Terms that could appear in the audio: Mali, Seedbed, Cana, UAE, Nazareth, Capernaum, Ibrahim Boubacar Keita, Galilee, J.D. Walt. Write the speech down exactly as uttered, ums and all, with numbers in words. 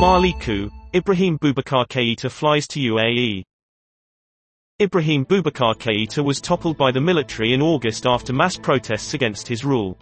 Mali coup, Ibrahim Boubacar Keita flies to U A E. Ibrahim Boubacar Keita was toppled by the military in August after mass protests against his rule.